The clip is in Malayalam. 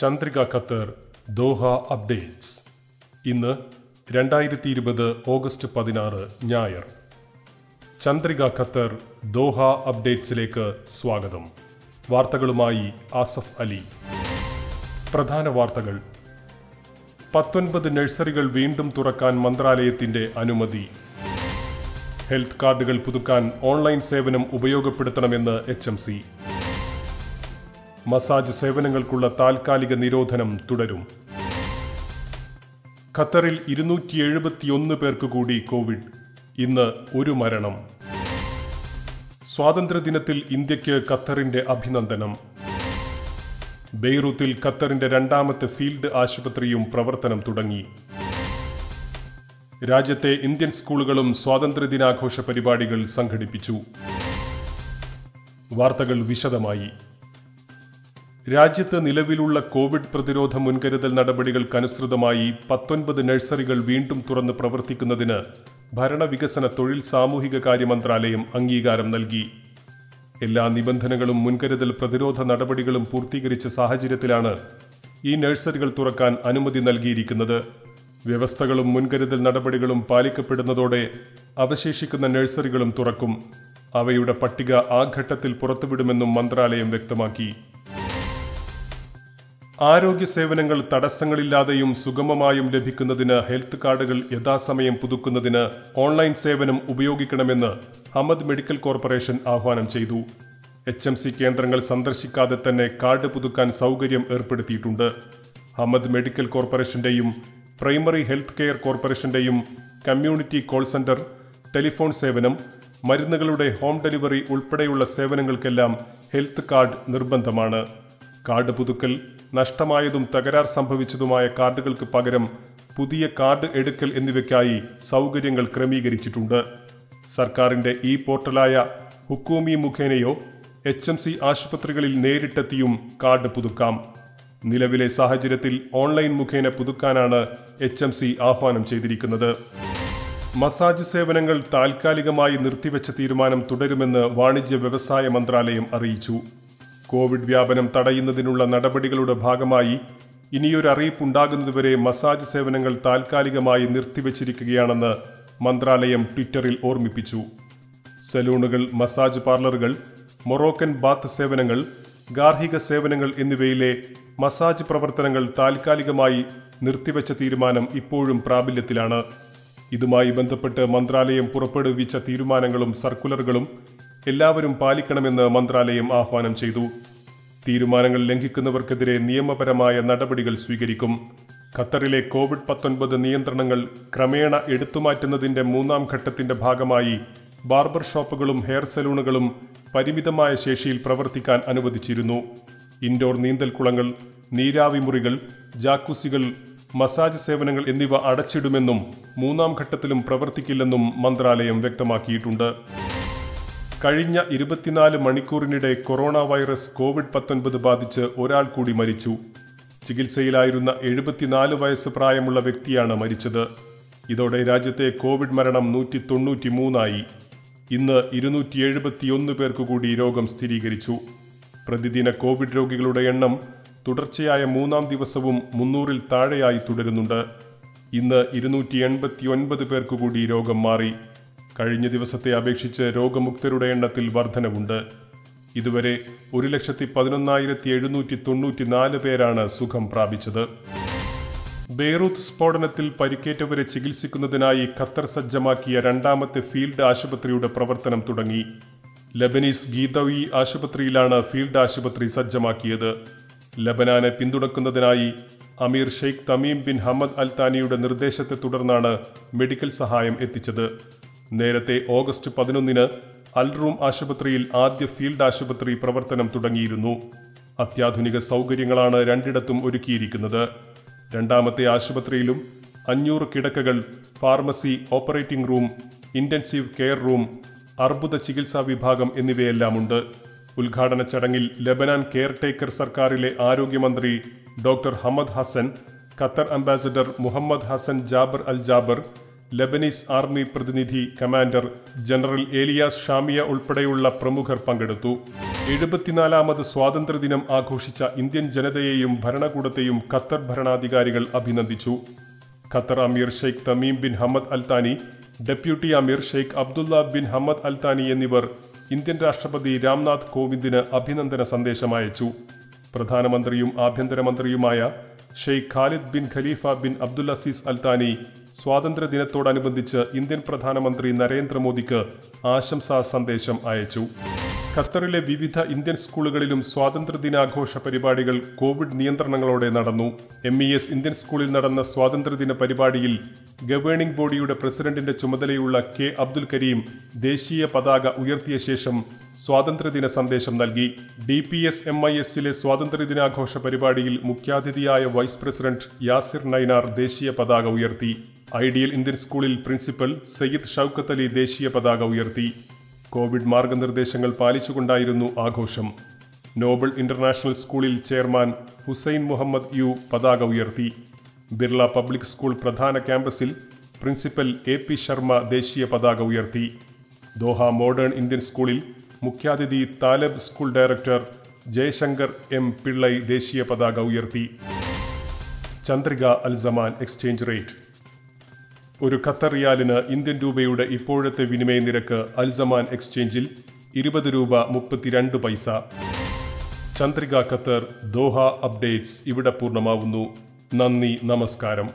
Chandrika Qatar Doha updates. ഇന്ന് 2020 ഓഗസ്റ്റ് 16 ഞായർ. ചന്ദ്രിക ഖത്തർ ദോഹ അപ്ഡേറ്റ്സിലേക്ക് സ്വാഗതം. വാർത്തകളുമായി ആസഫ് അലി. പ്രധാന വാർത്തകൾ. 19 നഴ്സറികൾ വീണ്ടും തുറക്കാൻ മന്ത്രാലയത്തിന്റെ അനുമതി. ഹെൽത്ത് കാർഡുകൾ പുതുക്കാൻ ഓൺലൈൻ സേവനം ഉപയോഗപ്പെടുത്തണമെന്ന് HMC. മസാജ് സേവനങ്ങൾക്കുള്ള താൽക്കാലിക നിരോധനം തുടരും. ഖത്തറിൽ 271 പേർക്ക് കൂടി കോവിഡ്. ഇന്ന് ഒരു മരണം. സ്വാതന്ത്ര്യദിനത്തിൽ ഇന്ത്യക്ക് ഖത്തറിന്റെ അഭിനന്ദനം. ബെയ്റൂത്തിൽ ഖത്തറിന്റെ 2ാമത്തെ ഫീൽഡ് ആശുപത്രിയും പ്രവർത്തനം തുടങ്ങി. രാജ്യത്തെ ഇന്ത്യൻ സ്കൂളുകളും സ്വാതന്ത്ര്യദിനാഘോഷ പരിപാടികൾ സംഘടിപ്പിച്ചു. വാർത്തകൾ വിശദമായി. രാജ്യത്ത് നിലവിലുള്ള കോവിഡ് പ്രതിരോധ മുൻകരുതൽ നടപടികൾക്കനുസൃതമായി 19 നഴ്സറികൾ വീണ്ടും തുറന്ന് പ്രവർത്തിക്കുന്നതിന് ഭരണവികസന തൊഴിൽ സാമൂഹികകാര്യ മന്ത്രാലയം അംഗീകാരം നൽകി. എല്ലാ നിബന്ധനകളും മുൻകരുതൽ പ്രതിരോധ നടപടികളും പൂർത്തീകരിച്ച സാഹചര്യത്തിലാണ് ഈ നഴ്സറികൾ തുറക്കാൻ അനുമതി നൽകിയിരിക്കുന്നത്. വ്യവസ്ഥകളും മുൻകരുതൽ നടപടികളും പാലിക്കപ്പെടുന്നതോടെ അവശേഷിക്കുന്ന നഴ്സറികളും തുറക്കും. അവയുടെ പട്ടിക ആ ഘട്ടത്തിൽ പുറത്തുവിടുമെന്നും മന്ത്രാലയം വ്യക്തമാക്കി. ആരോഗ്യ സേവനങ്ങൾ തടസ്സങ്ങളില്ലാതെയും സുഗമമായും ലഭിക്കുന്നതിന് ഹെൽത്ത് കാർഡുകൾ യഥാസമയം പുതുക്കുന്നതിന് ഓൺലൈൻ സേവനം ഉപയോഗിക്കണമെന്ന് ഹമദ് മെഡിക്കൽ കോർപ്പറേഷൻ ആഹ്വാനം ചെയ്തു. HMC കേന്ദ്രങ്ങൾ സന്ദർശിക്കാതെ തന്നെ കാർഡ് പുതുക്കാൻ സൗകര്യം ഏർപ്പെടുത്തിയിട്ടുണ്ട്. ഹമദ് മെഡിക്കൽ കോർപ്പറേഷന്റെയും പ്രൈമറി ഹെൽത്ത് കെയർ കോർപ്പറേഷന്റെയും കമ്മ്യൂണിറ്റി കോൾ സെന്റർ, ടെലിഫോൺ സേവനം, മരുന്നുകളുടെ ഹോം ഡെലിവറി ഉൾപ്പെടെയുള്ള സേവനങ്ങൾക്കെല്ലാം ഹെൽത്ത് കാർഡ് നിർബന്ധമാണ്. കാർഡ് പുതുക്കൽ, നഷ്ടമായതും തകരാർ സംഭവിച്ചതുമായ കാർഡുകൾക്ക് പകരം പുതിയ കാർഡ് എടുക്കൽ എന്നിവയ്ക്കായി സൗകര്യങ്ങൾ ക്രമീകരിച്ചിട്ടുണ്ട്. സർക്കാരിൻ്റെ ഈ പോർട്ടലായ ഹുക്കൂമി മുഖേനയോ HMC ആശുപത്രികളിൽ നേരിട്ടെത്തിയും കാർഡ് പുതുക്കാം. നിലവിലെ സാഹചര്യത്തിൽ ഓൺലൈൻ മുഖേന പുതുക്കാനാണ് HMC ആഹ്വാനം ചെയ്തിരിക്കുന്നത്. മസാജ് സേവനങ്ങൾ താൽക്കാലികമായി നിർത്തിവെച്ച തീരുമാനം തുടരുമെന്ന് വാണിജ്യ വ്യവസായ മന്ത്രാലയം അറിയിച്ചു. കോവിഡ് വ്യാപനം തടയുന്നതിനുള്ള നടപടികളുടെ ഭാഗമായി ഇനിയൊരറിയിപ്പുണ്ടാകുന്നതുവരെ മസാജ് സേവനങ്ങൾ താൽക്കാലികമായി നിർത്തിവച്ചിരിക്കുകയാണെന്ന് മന്ത്രാലയം ട്വിറ്ററിൽ ഓർമ്മിപ്പിച്ചു. സലൂണുകൾ, മസാജ് പാർലറുകൾ, മൊറോക്കൻ ബാത്ത് സേവനങ്ങൾ, ഗാർഹിക സേവനങ്ങൾ എന്നിവയിലെ മസാജ് പ്രവർത്തനങ്ങൾ താൽക്കാലികമായി നിർത്തിവച്ച തീരുമാനം ഇപ്പോഴും പ്രാബല്യത്തിലാണ്. ഇതുമായി ബന്ധപ്പെട്ട് മന്ത്രാലയം പുറപ്പെടുവിച്ച തീരുമാനങ്ങളും സർക്കുലറുകളും എല്ലാവരും പാലിക്കണമെന്ന് മന്ത്രാലയം ആഹ്വാനം ചെയ്തു. തീരുമാനങ്ങൾ ലംഘിക്കുന്നവർക്കെതിരെ നിയമപരമായ നടപടികൾ സ്വീകരിക്കും. ഖത്തറിലെ കോവിഡ്-19 നിയന്ത്രണങ്ങൾ ക്രമേണ എടുത്തുമാറ്റുന്നതിൻ്റെ 3ാം ഘട്ടത്തിൻ്റെ ഭാഗമായി ബാർബർ ഷോപ്പുകളും ഹെയർ സലൂണുകളും പരിമിതമായ ശേഷിയിൽ പ്രവർത്തിക്കാൻ അനുവദിച്ചിരുന്നു. ഇൻഡോർ നീന്തൽക്കുളങ്ങൾ, നീരാവി മുറികൾ, ജാക്കൂസികൾ, മസാജ് സേവനങ്ങൾ എന്നിവ അടച്ചിടുമെന്നും 3ാം ഘട്ടത്തിലും പ്രവർത്തിക്കില്ലെന്നും മന്ത്രാലയം വ്യക്തമാക്കിയിട്ടുണ്ട്. കഴിഞ്ഞ 24 മണിക്കൂറിനിടെ കൊറോണ വൈറസ് കോവിഡ്-19 ബാധിച്ച് ഒരാൾ കൂടി മരിച്ചു. ചികിത്സയിലായിരുന്ന 74 വയസ്സ് പ്രായമുള്ള വ്യക്തിയാണ് മരിച്ചത്. ഇതോടെ രാജ്യത്തെ കോവിഡ് മരണം 193ആയി. ഇന്ന് 271 പേർക്ക് കൂടി രോഗം സ്ഥിരീകരിച്ചു. പ്രതിദിന കോവിഡ് രോഗികളുടെ എണ്ണം തുടർച്ചയായ 3ാം ദിവസവും 300ൽ താഴെയായി തുടരുന്നുണ്ട്. ഇന്ന് 289 പേർക്ക് കൂടി രോഗം മാറി. കഴിഞ്ഞ ദിവസത്തെ അപേക്ഷിച്ച് രോഗമുക്തരുടെ എണ്ണത്തിൽ വർധനവുണ്ട്. ഇതുവരെ 1,11,794 പേരാണ് സുഖം പ്രാപിച്ചത്. ബെയ്റൂത്ത് സ്ഫോടനത്തിൽ പരിക്കേറ്റവരെ ചികിത്സിക്കുന്നതിനായി ഖത്തർ സജ്ജമാക്കിയ 2ാമത്തെ ഫീൽഡ് ആശുപത്രിയുടെ പ്രവർത്തനം തുടങ്ങി. ലബനീസ് ഗീതവി ആശുപത്രിയിലാണ് ഫീൽഡ് ആശുപത്രി സജ്ജമാക്കിയത്. ലബനാനെ പിന്തുണക്കുന്നതിനായി അമീർ Sheikh Tamim bin Hamad Al താനിയുടെ നിർദ്ദേശത്തെ തുടർന്നാണ് മെഡിക്കൽ സഹായം എത്തിച്ചത്. നേരത്തെ ഓഗസ്റ്റ് 11 അൽറൂം ആശുപത്രിയിൽ ആദ്യ ഫീൽഡ് ആശുപത്രി പ്രവർത്തനം തുടങ്ങിയിരുന്നു. അത്യാധുനിക സൗകര്യങ്ങളാണ് രണ്ടിടത്തും ഒരുക്കിയിരിക്കുന്നത്. 2ാമത്തെ ആശുപത്രിയിലും 500 കിടക്കകൾ, pharmacy, operating room, intensive care room, അർബുദ ചികിത്സാ വിഭാഗം എന്നിവയെല്ലാമുണ്ട്. ഉദ്ഘാടന ചടങ്ങിൽ ലബനാൻ കെയർടേക്കർ സർക്കാരിലെ ആരോഗ്യമന്ത്രി doctor Hamad Hasan, Qatar ambassador Muhammad Hasan Jaber Al Jaber, Lebanese army പ്രതിനിധി കമാൻഡർ ജനറൽ ഏലിയാസ് ഷാമിയ ഉൾപ്പെടെയുള്ള പ്രമുഖർ പങ്കെടുത്തു. 74ാമത് സ്വാതന്ത്ര്യദിനം ആഘോഷിച്ച ഇന്ത്യൻ ജനതയെയും ഭരണകൂടത്തെയും ഖത്തർ ഭരണാധികാരികൾ അഭിനന്ദിച്ചു. ഖത്തർ അമീർ Sheikh Tamim bin Hamad Al Thani, deputy അമീർ Sheikh Abdullah bin Hamad Al Thani എന്നിവർ ഇന്ത്യൻ രാഷ്ട്രപതി രാംനാഥ് കോവിന്ദിന് അഭിനന്ദന സന്ദേശമയച്ചു. പ്രധാനമന്ത്രിയും ആഭ്യന്തരമന്ത്രിയുമായ Sheikh Khalid bin Khalifa bin Abdul Aziz Al Thani സ്വാതന്ത്ര്യദിനത്തോടനുബന്ധിച്ച് ഇന്ത്യൻ പ്രധാനമന്ത്രി നരേന്ദ്രമോദിക്ക് ആശംസാ സന്ദേശം അയച്ചു. ഖത്തറിലെ വിവിധ ഇന്ത്യൻ സ്കൂളുകളിലും സ്വാതന്ത്ര്യദിനാഘോഷ പരിപാടികൾ കോവിഡ് നിയന്ത്രണങ്ങളോടെ നടന്നു. MES ഇന്ത്യൻ സ്കൂളിൽ നടന്ന സ്വാതന്ത്ര്യദിന പരിപാടിയിൽ ഗവേണിംഗ് ബോഡിയുടെ പ്രസിഡന്റിന്റെ ചുമതലയുള്ള K അബ്ദുൽ കരീം ദേശീയ പതാക ഉയർത്തിയ ശേഷം സ്വാതന്ത്ര്യദിന സന്ദേശം നൽകി. DPS MISലെ സ്വാതന്ത്ര്യദിനാഘോഷ പരിപാടിയിൽ മുഖ്യാതിഥിയായ വൈസ് പ്രസിഡന്റ് യാസിർ നൈനാർ ദേശീയ പതാക ഉയർത്തി. ഐഡിയൽ ഇന്ത്യൻ സ്കൂളിൽ പ്രിൻസിപ്പൽ സയ്യിദ് ഷൗക്കത്ത് അലി ദേശീയ പതാക ഉയർത്തി. കോവിഡ് മാർഗനിർദ്ദേശങ്ങൾ പാലിച്ചുകൊണ്ടായിരുന്നു ആഘോഷം. നോബൽ ഇന്റർനാഷണൽ സ്കൂളിൽ ചെയർമാൻ ഹുസൈൻ മുഹമ്മദ് പതാക ഉയർത്തി. ബിർള പബ്ലിക് സ്കൂൾ പ്രധാന ക്യാമ്പസിൽ പ്രിൻസിപ്പൽ AP Sharma ദേശീയ പതാക ഉയർത്തി. ദോഹ മോഡേൺ ഇന്ത്യൻ സ്കൂളിൽ മുഖ്യാതിഥി Talab school director Jayashankar M Pillai ദേശീയ പതാക ഉയർത്തി. Chandrika Al Zaman exchange rate. ഒരു ഖത്തർ റിയാലിന് ഇന്ത്യൻ രൂപയുടെ ഇപ്പോഴത്തെ വിനിമയ നിരക്ക് അൽ സമാൻ എക്സ്ചേഞ്ചിൽ 20.32 രൂപ. ചന്ദ്രിക ഖത്തർ ദോഹ അപ്ഡേറ്റ്സ് ഇവിടെ പൂർണ്ണമാവുന്നു. നന്ദി, നമസ്കാരം.